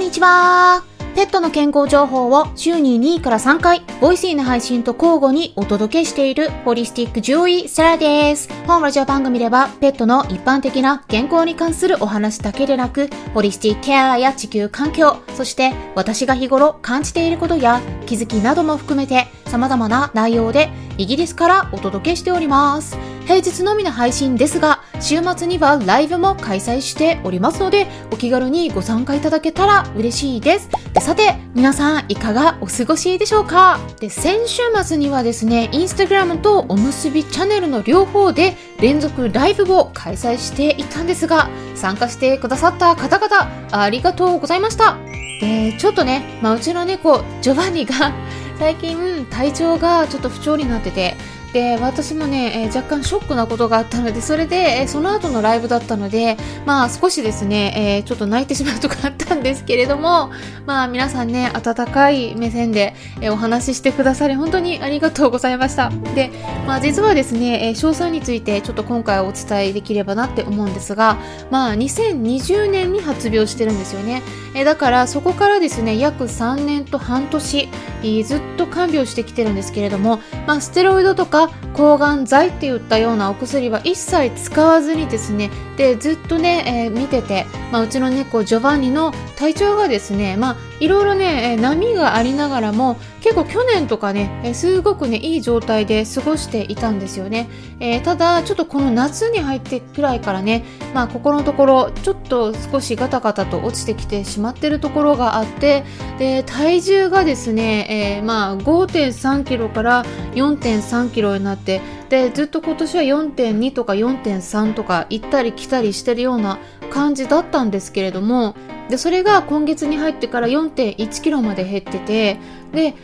にちは。ペットの健康情報を週に2から3回、ボイシーの配信と交互にお届けしているホリスティック獣医サラです。本ラジオ番組ではペットの一般的な健康に関するお話だけでなく、ホリスティックケアや地球環境、そして私が日頃感じていることや気づきなども含めて様々な内容でイギリスからお届けしております。平日のみの配信ですが、週末にはライブも開催しておりますので、お気軽にご参加いただけたら嬉しいです。で、さて、皆さんいかがお過ごしでしょうか？で、先週末にはですね、インスタグラムとおむすびチャンネルの両方で連続ライブを開催していたんですが、参加してくださった方々、ありがとうございました。で、ちょっとね、うちの猫、ジョバンニが最近体調がちょっと不調になってて、で私もね、若干ショックなことがあったので、それで、その後のライブだったので、少しですね、ちょっと泣いてしまうとかあったんですけれども、皆さんね、温かい目線でお話ししてくださり本当にありがとうございました。で、実はですね、詳細についてちょっと今回お伝えできればなって思うんですが、2020年に発病してるんですよね。だからそこからですね、約3年と半年ずっと看病してきてるんですけれども、ステロイドとか抗がん剤っていったようなお薬は一切使わずにですね、でずっとね、見てて、うちの猫ジョバンニの体調がですね、いろいろね、波がありながらも結構去年とかね、すごくね、いい状態で過ごしていたんですよね。ただちょっとこの夏に入ってくらいからね、ここのところちょっと少しガタガタと落ちてきてしまってるところがあって、で体重がですね、5.3 キロから4.3 キロになって、でずっと今年は 4.2 とか 4.3 とか行ったり来たりしてるような感じだったんですけれども、でそれが今月に入ってから 4.1 キロまで減ってて、で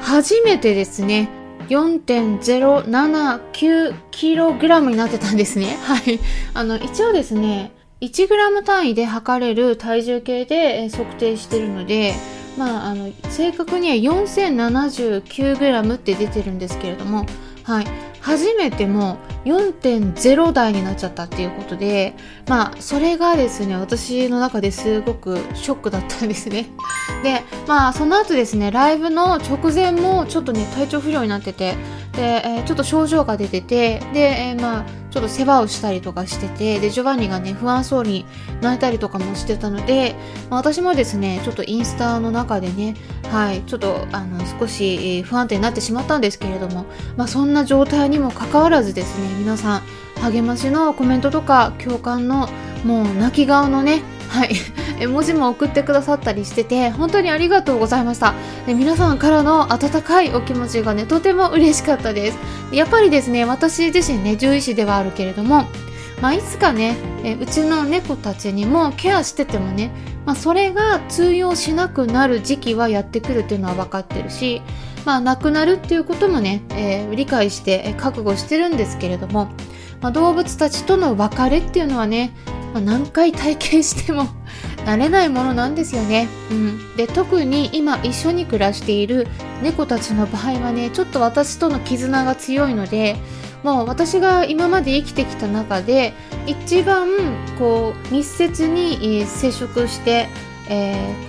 初めてですね、4.079 キログラムになってたんですね。はい、一応ですね、1グラム単位で測れる体重計で測定してるので、正確には 4079 グラムって出てるんですけれども、はい、初めても 4.0 台になっちゃったっていうことで、それがですね、私の中ですごくショックだったんですね。で、その後ですね、ライブの直前もちょっとね、体調不良になってて、で、ちょっと症状が出てて、で、ちょっと世話をしたりとかしてて、でジョバンニがね、不安そうに泣いたりとかもしてたので、私もですね、ちょっとインスタの中でね、はい、ちょっと少し不安定になってしまったんですけれども、そんな状態にもかかわらずですね、皆さん励ましのコメントとか共感のもう泣き顔のね、はい、絵文字も送ってくださったりしてて、本当にありがとうございました。で皆さんからの温かいお気持ちがね、とても嬉しかったです。やっぱりですね、私自身ね、獣医師ではあるけれども、いつかね、うちの猫たちにもケアしててもね、それが通用しなくなる時期はやってくるっていうのは分かってるし、亡くなるっていうこともね、理解して覚悟してるんですけれども、動物たちとの別れっていうのはね、何回体験しても慣れないものなんですよね。で特に今一緒に暮らしている猫たちの場合はね、ちょっと私との絆が強いので、もう私が今まで生きてきた中で一番こう密接に接触して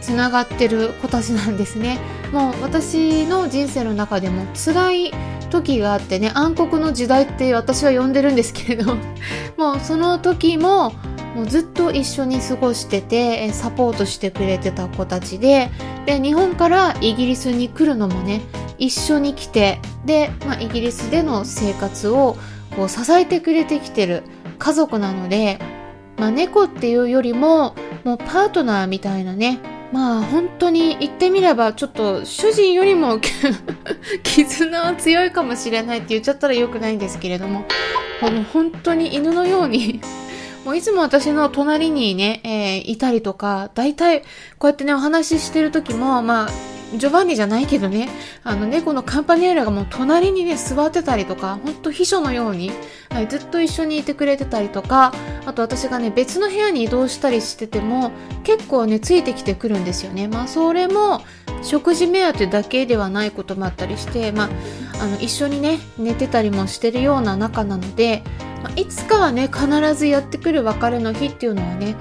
つながってる子たちなんですね。もう私の人生の中でも辛い時があってね、暗黒の時代って私は呼んでるんですけれどもうその時もずっと一緒に過ごしてて、サポートしてくれてた子たちで、で日本からイギリスに来るのもね、一緒に来て、で、イギリスでの生活をこう支えてくれてきてる家族なので、猫っていうよりももうパートナーみたいなね、本当に言ってみればちょっと主人よりも絆は強いかもしれないって言っちゃったらよくないんですけれども、本当に犬のようにもういつも私の隣にね、いたりとか、だいたいこうやってね、お話ししてる時も、ジョバンニじゃないけどね、猫のカンパニエラがもう隣にね、座ってたりとか、ほんと秘書のように、はい、ずっと一緒にいてくれてたりとか、あと私がね、別の部屋に移動したりしてても、結構ね、ついてきてくるんですよね。それも、食事目当てだけではないこともあったりして、一緒にね、寝てたりもしてるような仲なので、いつかはね、必ずやってくる別れの日っていうのはね、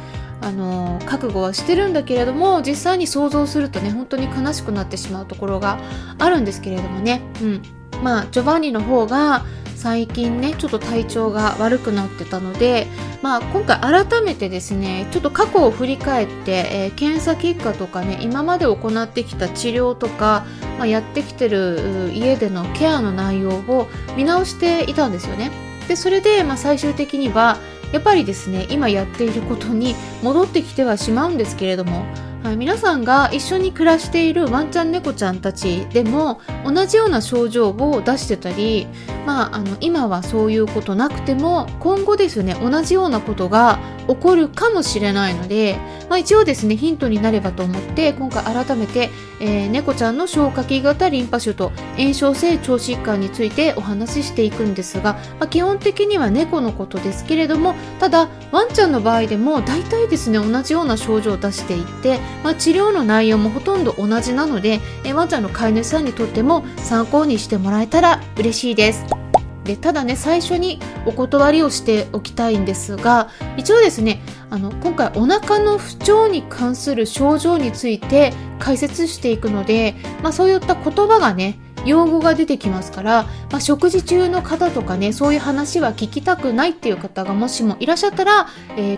覚悟はしてるんだけれども、実際に想像するとね本当に悲しくなってしまうところがあるんですけれどもね、まあジョバンニの方が最近ねちょっと体調が悪くなってたので、今回改めてですねちょっと過去を振り返って、検査結果とかね今まで行ってきた治療とか、やってきてる家でのケアの内容を見直していたんですよね。でそれで、最終的にはやっぱりですね今やっていることに戻ってきてはしまうんですけれども、皆さんが一緒に暮らしているワンちゃん猫ちゃんたちでも同じような症状を出してたり、今はそういうことなくても今後ですね同じようなことが起こるかもしれないので、一応ですねヒントになればと思って今回改めて、猫ちゃんの消化器型リンパ腫と炎症性腸疾患についてお話ししていくんですが、基本的には猫のことですけれども、ただワンちゃんの場合でも大体ですね同じような症状を出していて、治療の内容もほとんど同じなので、ワンちゃんの飼い主さんにとっても参考にしてもらえたら嬉しいです。でただね最初にお断りをしておきたいんですが、一応ですね今回お腹の不調に関する症状について解説していくので、そういった言葉がね用語が出てきますから、食事中の方とかねそういう話は聞きたくないっていう方がもしもいらっしゃったら、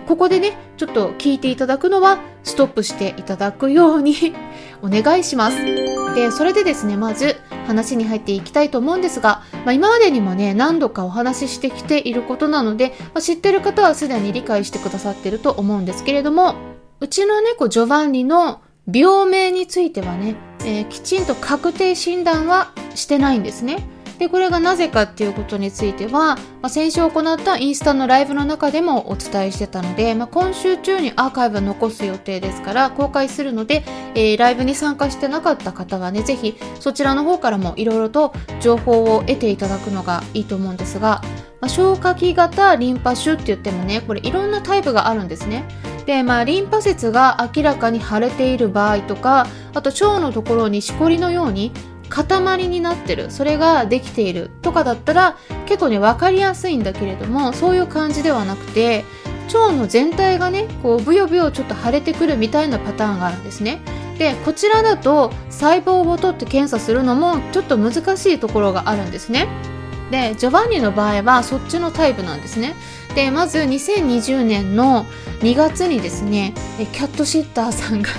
ここでねちょっと聞いていただくのはストップしていただくようにお願いします。でそれでですねまず話に入っていきたいと思うんですが、今までにもね何度かお話ししてきていることなので、知ってる方はすでに理解してくださってると思うんですけれども、うちの猫ジョバンニの病名についてはね、きちんと確定診断はしてないんですね。でこれがなぜかっていうことについては、先週行ったインスタのライブの中でもお伝えしてたので、今週中にアーカイブ残す予定ですから公開するので、ライブに参加してなかった方はねぜひそちらの方からもいろいろと情報を得ていただくのがいいと思うんですが、消化器型リンパ腫って言ってもねこれいろんなタイプがあるんですね。でリンパ節が明らかに腫れている場合とか、あと腸のところにしこりのように塊になってる、それができているとかだったら結構ね分かりやすいんだけれども、そういう感じではなくて腸の全体がねこうブヨブヨちょっと腫れてくるみたいなパターンがあるんですね。でこちらだと細胞を取って検査するのもちょっと難しいところがあるんですね。でジョバンニの場合はそっちのタイプなんですね。でまず2020年の2月にですねキャットシッターさんが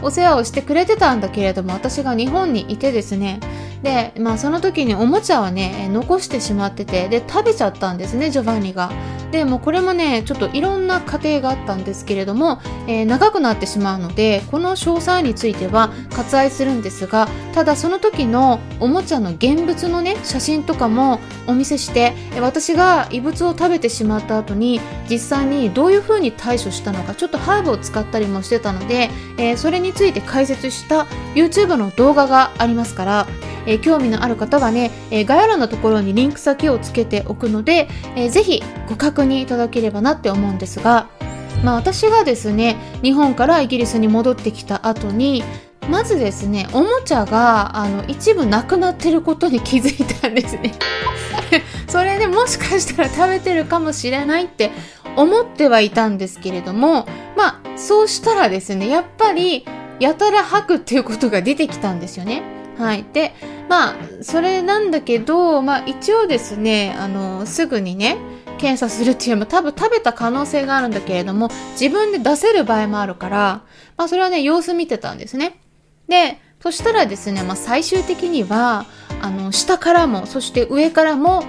お世話をしてくれてたんだけれども、私が日本にいてですね、で、その時におもちゃはね残してしまってて、で食べちゃったんですねジョバンニが。でもうこれもねちょっといろんな過程があったんですけれども、長くなってしまうのでこの詳細については割愛するんですが、ただその時のおもちゃの現物のね写真とかもお見せして、私が異物を食べてしまった後に実際にどういう風に対処したのか、ちょっとハーブを使ったりもしてたので、それについて解説した YouTube の動画がありますから、興味のある方はね、概要欄のところにリンク先をつけておくので、ぜひご確認いただければなって思うんですが、私がですね日本からイギリスに戻ってきた後にまずですねおもちゃが一部なくなってることに気づいたんですねそれで、もしかしたら食べてるかもしれないって思ってはいたんですけれども、そうしたらですねやっぱりやたら吐くっていうことが出てきたんですよね。でそれなんだけど、一応ですねすぐにね検査するっていうのも多分食べた可能性があるんだけれども、自分で出せる場合もあるから、それはね様子見てたんですね。でそしたらですね、最終的には下からもそして上からも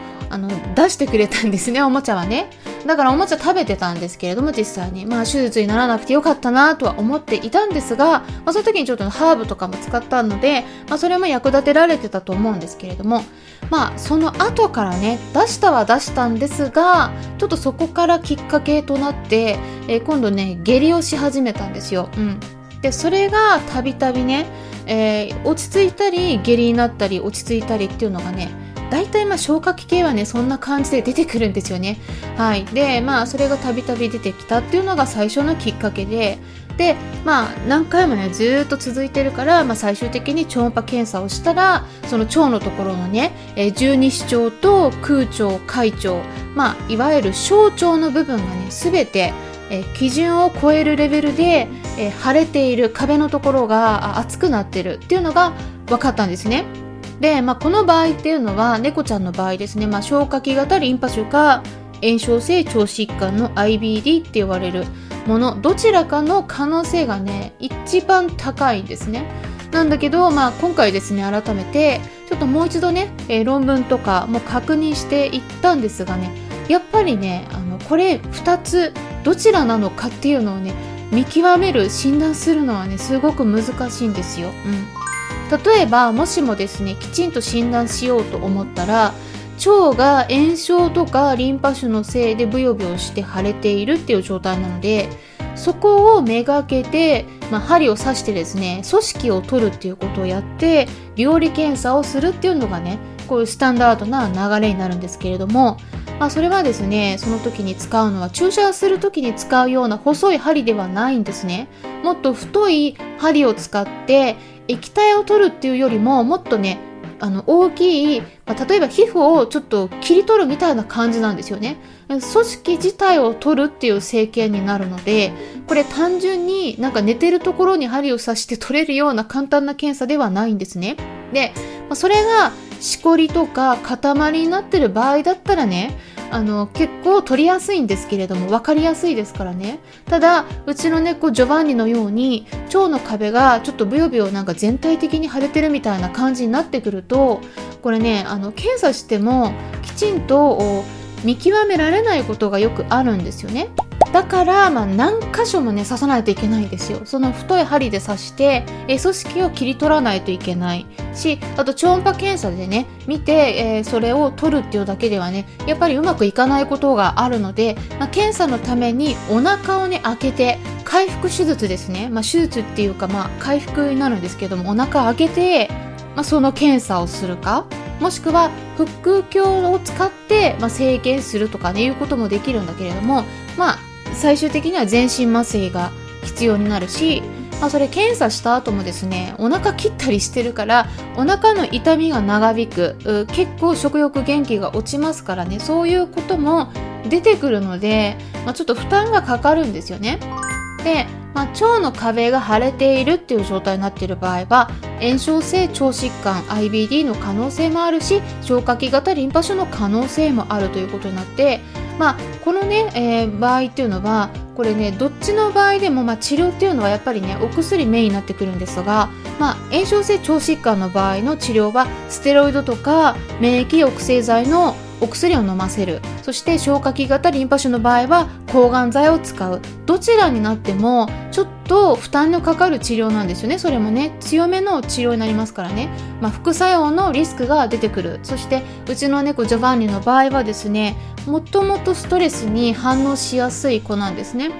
出してくれたんですねおもちゃはね。だからおもちゃ食べてたんですけれども、実際に手術にならなくてよかったなとは思っていたんですが、その時にちょっとハーブとかも使ったので、それも役立てられてたと思うんですけれども、その後からね出したは出したんですが、ちょっとそこからきっかけとなって、今度ね下痢をし始めたんですよ。でそれがたびたびね、落ち着いたり下痢になったり落ち着いたりっていうのがね大体消化器系はねそんな感じで出てくるんですよね。でそれがたびたび出てきたっていうのが最初のきっかけで、何回もねずっと続いてるから、最終的に超音波検査をしたらその腸のところのね十二指腸と空腸、開腸、いわゆる小腸の部分がね全て基準を超えるレベルで腫れている壁のところが熱くなってるっていうのが分かったんですね。で、この場合っていうのは猫ちゃんの場合ですね、消化器型リンパ腫か炎症性腸疾患の IBD って言われるもの、どちらかの可能性がね一番高いんですね。なんだけど、今回ですね改めてちょっともう一度ね、論文とかも確認していったんですがね、やっぱりねこれ2つどちらなのかっていうのをね見極める、診断するのはねすごく難しいんですよ、例えばもしもですねきちんと診断しようと思ったら、腸が炎症とかリンパ腫のせいでブヨブヨして腫れているっていう状態なので、そこをめがけて、針を刺してですね組織を取るっていうことをやって病理検査をするっていうのがねこういうスタンダードな流れになるんですけれども、それはですねその時に使うのは注射する時に使うような細い針ではないんですね。もっと太い針を使って液体を取るっていうよりも、もっとね大きい、例えば皮膚をちょっと切り取るみたいな感じなんですよね。組織自体を取るっていう整形になるので、これ単純になんか寝てるところに針を刺して取れるような簡単な検査ではないんですね。で、それがしこりとか塊になってる場合だったらね結構取りやすいんですけれども、分かりやすいですからね。ただうちの猫ジョバンニのように腸の壁がちょっとブヨブヨなんか全体的に腫れてるみたいな感じになってくると、これね検査してもきちんと見極められないことがよくあるんですよね。だから、何箇所もね刺さないといけないんですよ。その太い針で刺して組織を切り取らないといけないし、あと超音波検査でね見て、それを取るっていうだけではねやっぱりうまくいかないことがあるので、検査のためにお腹をね開けて回復手術ですね、手術っていうか回復になるんですけども、お腹開けて、その検査をするか、もしくは腹腔を使って、整形するとかねいうこともできるんだけれども、最終的には全身麻酔が必要になるし、それ検査した後もですねお腹切ったりしてるからお腹の痛みが長引く、結構食欲元気が落ちますからね、そういうことも出てくるので、ちょっと負担がかかるんですよね。で、腸の壁が腫れているっていう状態になっている場合は炎症性腸疾患 IBD の可能性もあるし、消化器型リンパ腫の可能性もあるということになって、このね、場合っていうのはこれねどっちの場合でも、治療っていうのはやっぱりねお薬メインになってくるんですが、炎症性腸疾患の場合の治療はステロイドとか免疫抑制剤のお薬を飲ませる、そして消化器型リンパ腫の場合は抗がん剤を使う、どちらになってもちょっと負担のかかる治療なんですよね。それもね強めの治療になりますからね、副作用のリスクが出てくる。そしてうちの猫ジョバンニの場合はですねもともとストレスに反応しやすい子なんですね。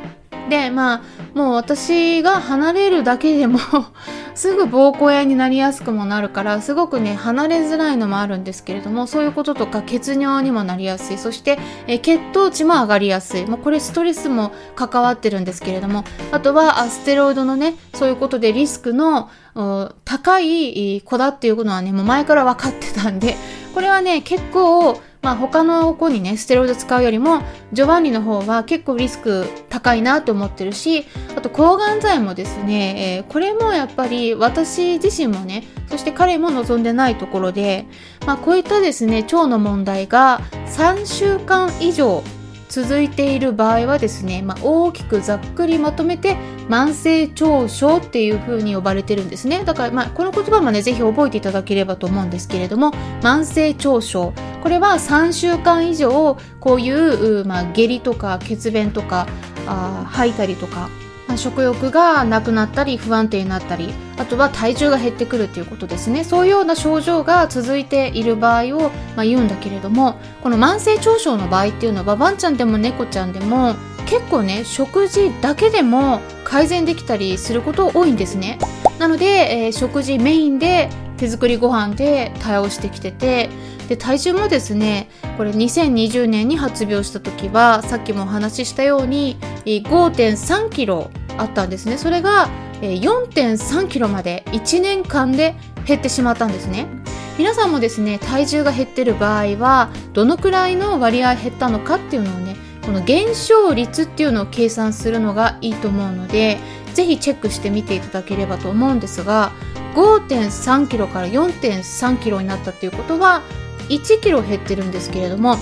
で、もう私が離れるだけでもすぐ膀胱炎になりやすくもなるから、すごくね離れづらいのもあるんですけれども、そういうこととか血尿にもなりやすい、そして血糖値も上がりやすい、これストレスも関わってるんですけれども、あとはステロイドのねそういうことでリスクの高い子だっていうのはねもう前から分かってたんで、これはね結構他の子にねステロイド使うよりもジョバンニの方は結構リスク高いなと思ってるし、あと抗がん剤もですね、これもやっぱり私自身もねそして彼も望んでないところで、こういったですね腸の問題が3週間以上続いている場合はですね、大きくざっくりまとめて慢性腸症っていう風に呼ばれてるんですね。だから、この言葉もねぜひ覚えていただければと思うんですけれども、慢性腸症、これは3週間以上こういう、下痢とか血便とか吐いたりとか、食欲がなくなったり不安定になったり、あとは体重が減ってくるということですね。そういうような症状が続いている場合を、言うんだけれども、この慢性腸症の場合っていうのはワンちゃんでも猫ちゃんでも結構ね食事だけでも改善できたりすること多いんですね。なので、食事メインで手作りご飯で対応してきてて、で体重もですねこれ2020年に発病した時はさっきもお話ししたように 5.3 キロあったんですね。それが 4.3 キロまで1年間で減ってしまったんですね。皆さんもですね体重が減ってる場合はどのくらいの割合減ったのかっていうのをねこの減少率っていうのを計算するのがいいと思うので、ぜひチェックしてみていただければと思うんですが、 5.3 キロから 4.3 キロになったっていうことは1キロ減ってるんですけれども、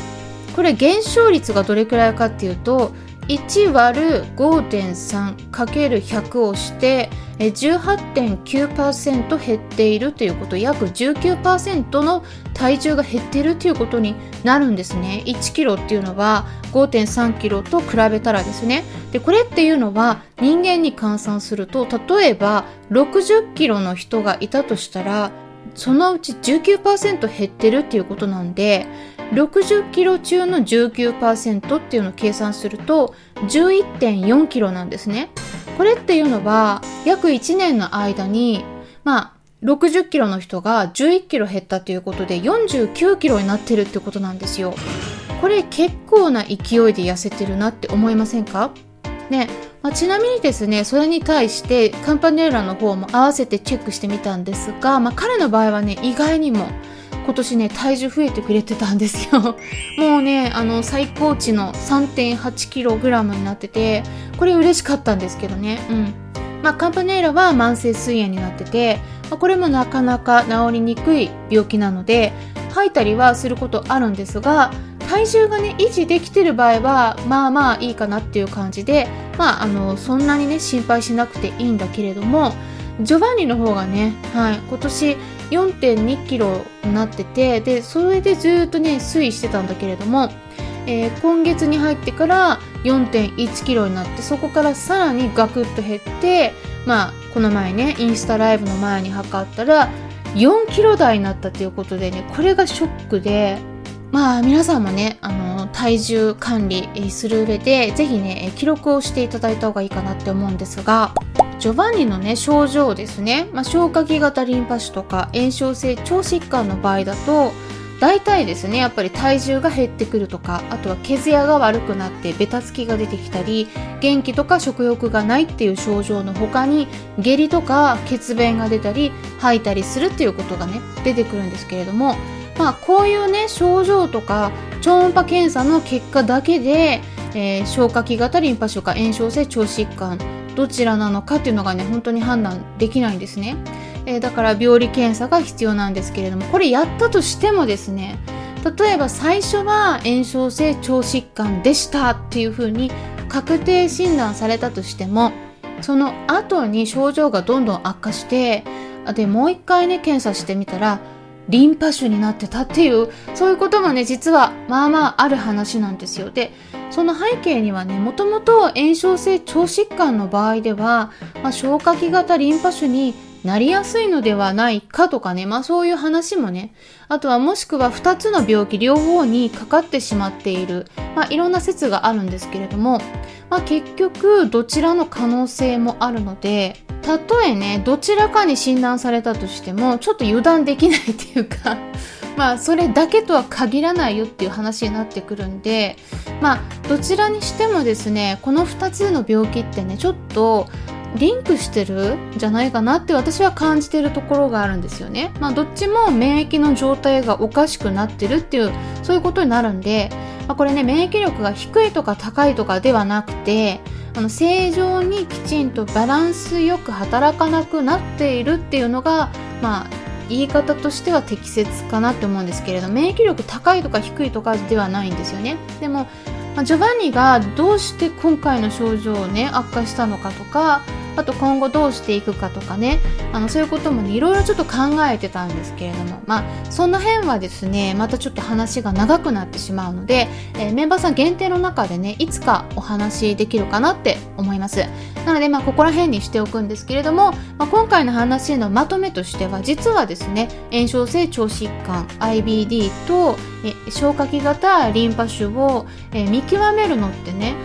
これ減少率がどれくらいかっていうと 1÷5.3×100 をして 18.9% 減っているということ、約 19% の体重が減っているということになるんですね。1キロっていうのは 5.3 キロと比べたらですね。でこれっていうのは人間に換算すると、例えば60キロの人がいたとしたら、そのうち 19% 減ってるっていうことなんで、60キロ中の 19% っていうのを計算すると 11.4 キロなんですね。これっていうのは約1年の間に、60キロの人が11キロ減ったということで49キロになってるってことなんですよ。これ結構な勢いで痩せてるなって思いませんかね。ちなみにですね、それに対してカンパネラの方も合わせてチェックしてみたんですが、彼の場合はね、意外にも今年ね体重増えてくれてたんですよ。もうね最高値の 3.8kg になってて、これ嬉しかったんですけどね。カンパネラは慢性膵炎になってて、これもなかなか治りにくい病気なので吐いたりはすることあるんですが、体重がね維持できてる場合はいいかなっていう感じで、そんなにね心配しなくていいんだけれども、ジョバンニの方がね、今年 4.2 キロになってて、でそれでずっとね推移してたんだけれども、今月に入ってから 4.1 キロになって、そこからさらにガクッと減って、この前ねインスタライブの前に測ったら4キロ台になったということでね、これがショックで、皆さんもね体重管理する上でぜひね記録をしていただいた方がいいかなって思うんですが、ジョバンニのね症状ですね、消化器型リンパ腫とか炎症性腸疾患の場合だと大体ですね、やっぱり体重が減ってくるとか、あとは毛艶が悪くなってベタつきが出てきたり、元気とか食欲がないっていう症状の他に下痢とか血便が出たり吐いたりするっていうことがね出てくるんですけれども、こういうね症状とか超音波検査の結果だけで、消化器型リンパ腫か炎症性腸疾患どちらなのかっていうのがね本当に判断できないんですね。だから病理検査が必要なんですけれども、これやったとしてもですね、例えば最初は炎症性腸疾患でしたっていう風に確定診断されたとしても、その後に症状がどんどん悪化して、でもう一回ね検査してみたらリンパ腫になってたっていう、そういうこともね実はある話なんですよ。でその背景にはね、もともと炎症性腸疾患の場合では、消化器型リンパ腫になりやすいのではないかとかね、そういう話もね、あとはもしくは2つの病気両方にかかってしまっている、いろんな説があるんですけれども、結局どちらの可能性もあるので、たとえねどちらかに診断されたとしてもちょっと油断できないっていうかそれだけとは限らないよっていう話になってくるんで、どちらにしてもですね、この2つの病気ってねちょっとリンクしてるんじゃないかなって私は感じてるところがあるんですよね。どっちも免疫の状態がおかしくなってるっていう、そういうことになるんで、これね免疫力が低いとか高いとかではなくて、正常にきちんとバランスよく働かなくなっているっていうのが言い方としては適切かなって思うんですけれど、免疫力高いとか低いとかではないんですよね。でもジョバンニがどうして今回の症状をね悪化したのかとか、あと今後どうしていくかとかね、そういうこともねいろいろちょっと考えてたんですけれども、その辺はですねまたちょっと話が長くなってしまうので、メンバーさん限定の中でねいつかお話できるかなって思います。なのでここら辺にしておくんですけれども、今回の話のまとめとしては、実はですね炎症性腸疾患 IBD と消化器型リンパ腫を見極めるのってね、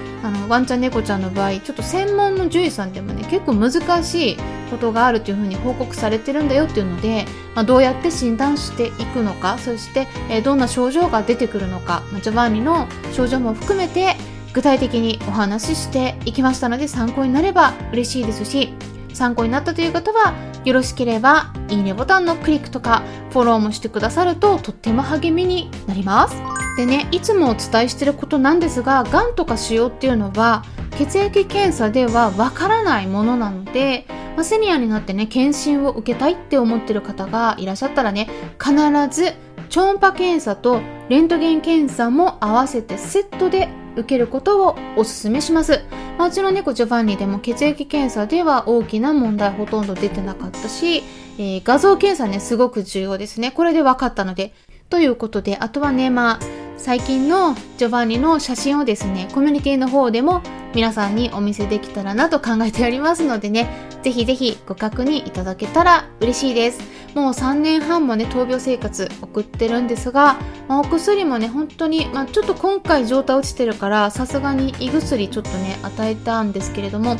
ワンちゃん猫ちゃんの場合ちょっと専門の獣医さんでもね結構難しいことがあるというふうに報告されてるんだよっていうので、どうやって診断していくのか、そして、どんな症状が出てくるのか、ジョバンニの症状も含めて具体的にお話ししていきましたので、参考になれば嬉しいですし、参考になったという方はよろしければいいねボタンのクリックとかフォローもしてくださるととっても励みになります。でね、いつもお伝えしていることなんですが、がんとか腫瘍っていうのは血液検査ではわからないものなので、セニアになってね、検診を受けたいって思ってる方がいらっしゃったらね、必ず超音波検査とレントゲン検査も合わせてセットで受けることをおすすめします。うちの猫ジョバンニでも血液検査では大きな問題ほとんど出てなかったし、画像検査ね、すごく重要ですね。これで分かったので、ということで、あとはね、最近のジョバンニの写真をですね、コミュニティの方でも皆さんにお見せできたらなと考えておりますのでね、ぜひぜひご確認いただけたら嬉しいです。もう3年半もね、闘病生活送ってるんですが、お薬もね、本当に、ちょっと今回状態落ちてるから、さすがに胃薬ちょっとね、与えたんですけれども、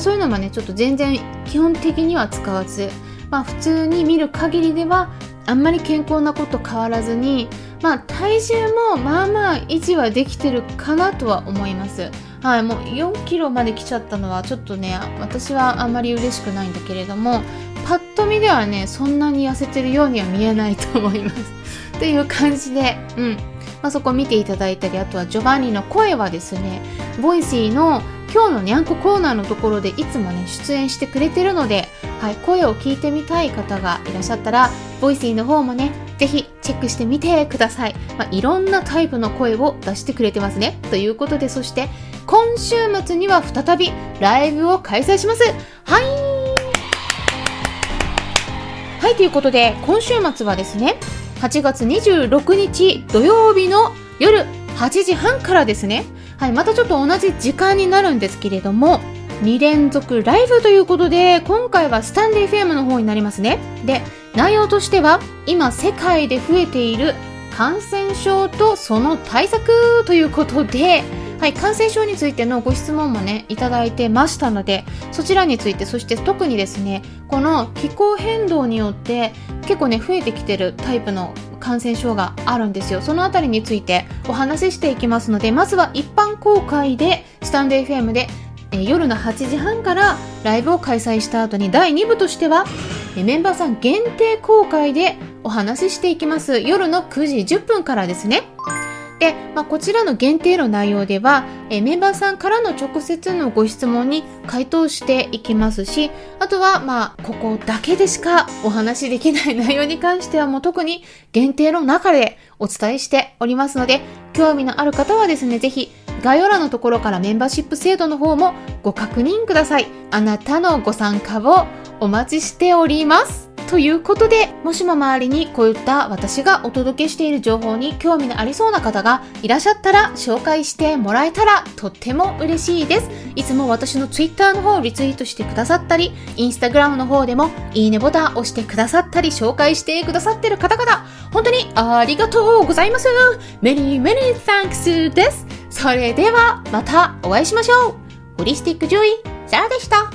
そういうのもね、ちょっと全然基本的には使わず、普通に見る限りでは、あんまり健康なこと変わらずに、体重も維持はできてるかなとは思います。はい、もう4キロまで来ちゃったのはちょっとね、私はあんまり嬉しくないんだけれども、パッと見ではね、そんなに痩せてるようには見えないと思いますという感じで、そこ見ていただいたり、あとはジョバンニの声はですね、ボイシーの今日のにゃんこコーナーのところでいつもね、出演してくれてるので、はい、声を聞いてみたい方がいらっしゃったら、ボイシーの方もね、ぜひチェックしてみてください。いろんなタイプの声を出してくれてますね。ということで、そして今週末には再びライブを開催します。はい、ということで、今週末はですね、8月26日土曜日の夜8時半からですね、はい、またちょっと同じ時間になるんですけれども、2連続ライブということで、今回はスタンデー FM の方になりますね。で、内容としては、今世界で増えている感染症とその対策ということで、はい、感染症についてのご質問もね、いただいてましたので、そちらについて、そして特にですね、この気候変動によって結構ね、増えてきてるタイプの感染症があるんですよ。そのあたりについてお話ししていきますので、まずは一般公開でスタンド FM で夜の8時半からライブを開催した後に、第2部としてはメンバーさん限定公開でお話ししていきます。夜の9時10分からですね。で、こちらの限定の内容では、メンバーさんからの直接のご質問に回答していきますし、あとはここだけでしかお話しできない内容に関しては、もう特に限定の中でお伝えしておりますので、興味のある方はですね、ぜひ概要欄のところからメンバーシップ制度の方もご確認ください。あなたのご参加をお待ちしております。ということで、もしも周りにこういった私がお届けしている情報に興味のありそうな方がいらっしゃったら、紹介してもらえたらとっても嬉しいです。いつも私の Twitter の方をリツイートしてくださったり、Instagram の方でもいいねボタンを押してくださったり、紹介してくださってる方々、本当にありがとうございます。Many many thanks です。それではまたお会いしましょう。ホリスティック獣医、サラでした。